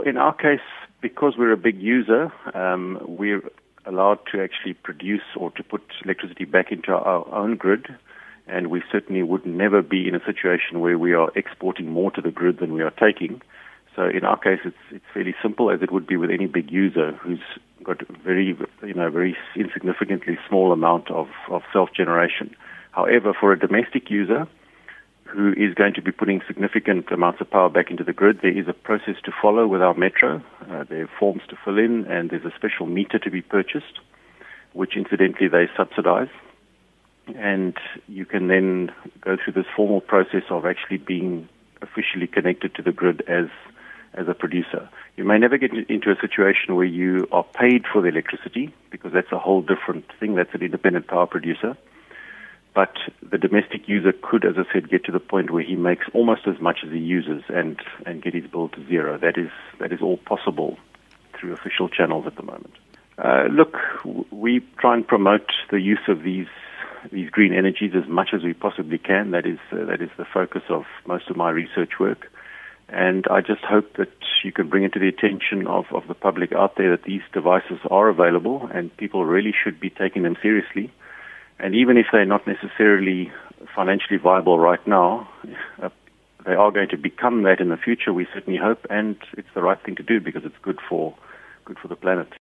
Well, in our case, because we're a big user, we're allowed to actually produce or to put electricity back into our own grid, and we certainly would never be in a situation where we are exporting more to the grid than we are taking. So in our case, it's fairly simple, as it would be with any big user who's got very insignificantly small amount of self-generation. However, for a domestic user who is going to be putting significant amounts of power back into the grid, there is a process to follow with our metro. There are forms to fill in, and there's a special meter to be purchased, which incidentally they subsidize. And you can then go through this formal process of actually being officially connected to the grid as a producer. You may never get into a situation where you are paid for the electricity, because that's a whole different thing. That's an independent power producer. But the domestic user could, as I said, get to the point where he makes almost as much as he uses and get his bill to zero. That is all possible through official channels at the moment. Look, we try and promote the use of these green energies as much as we possibly can. That is the focus of most of my research work. And I just hope that you can bring it to the attention of the public out there that these devices are available and people really should be taking them seriously. And even if they're not necessarily financially viable right now, they are going to become that in the future, we certainly hope, and it's the right thing to do because it's good for the planet.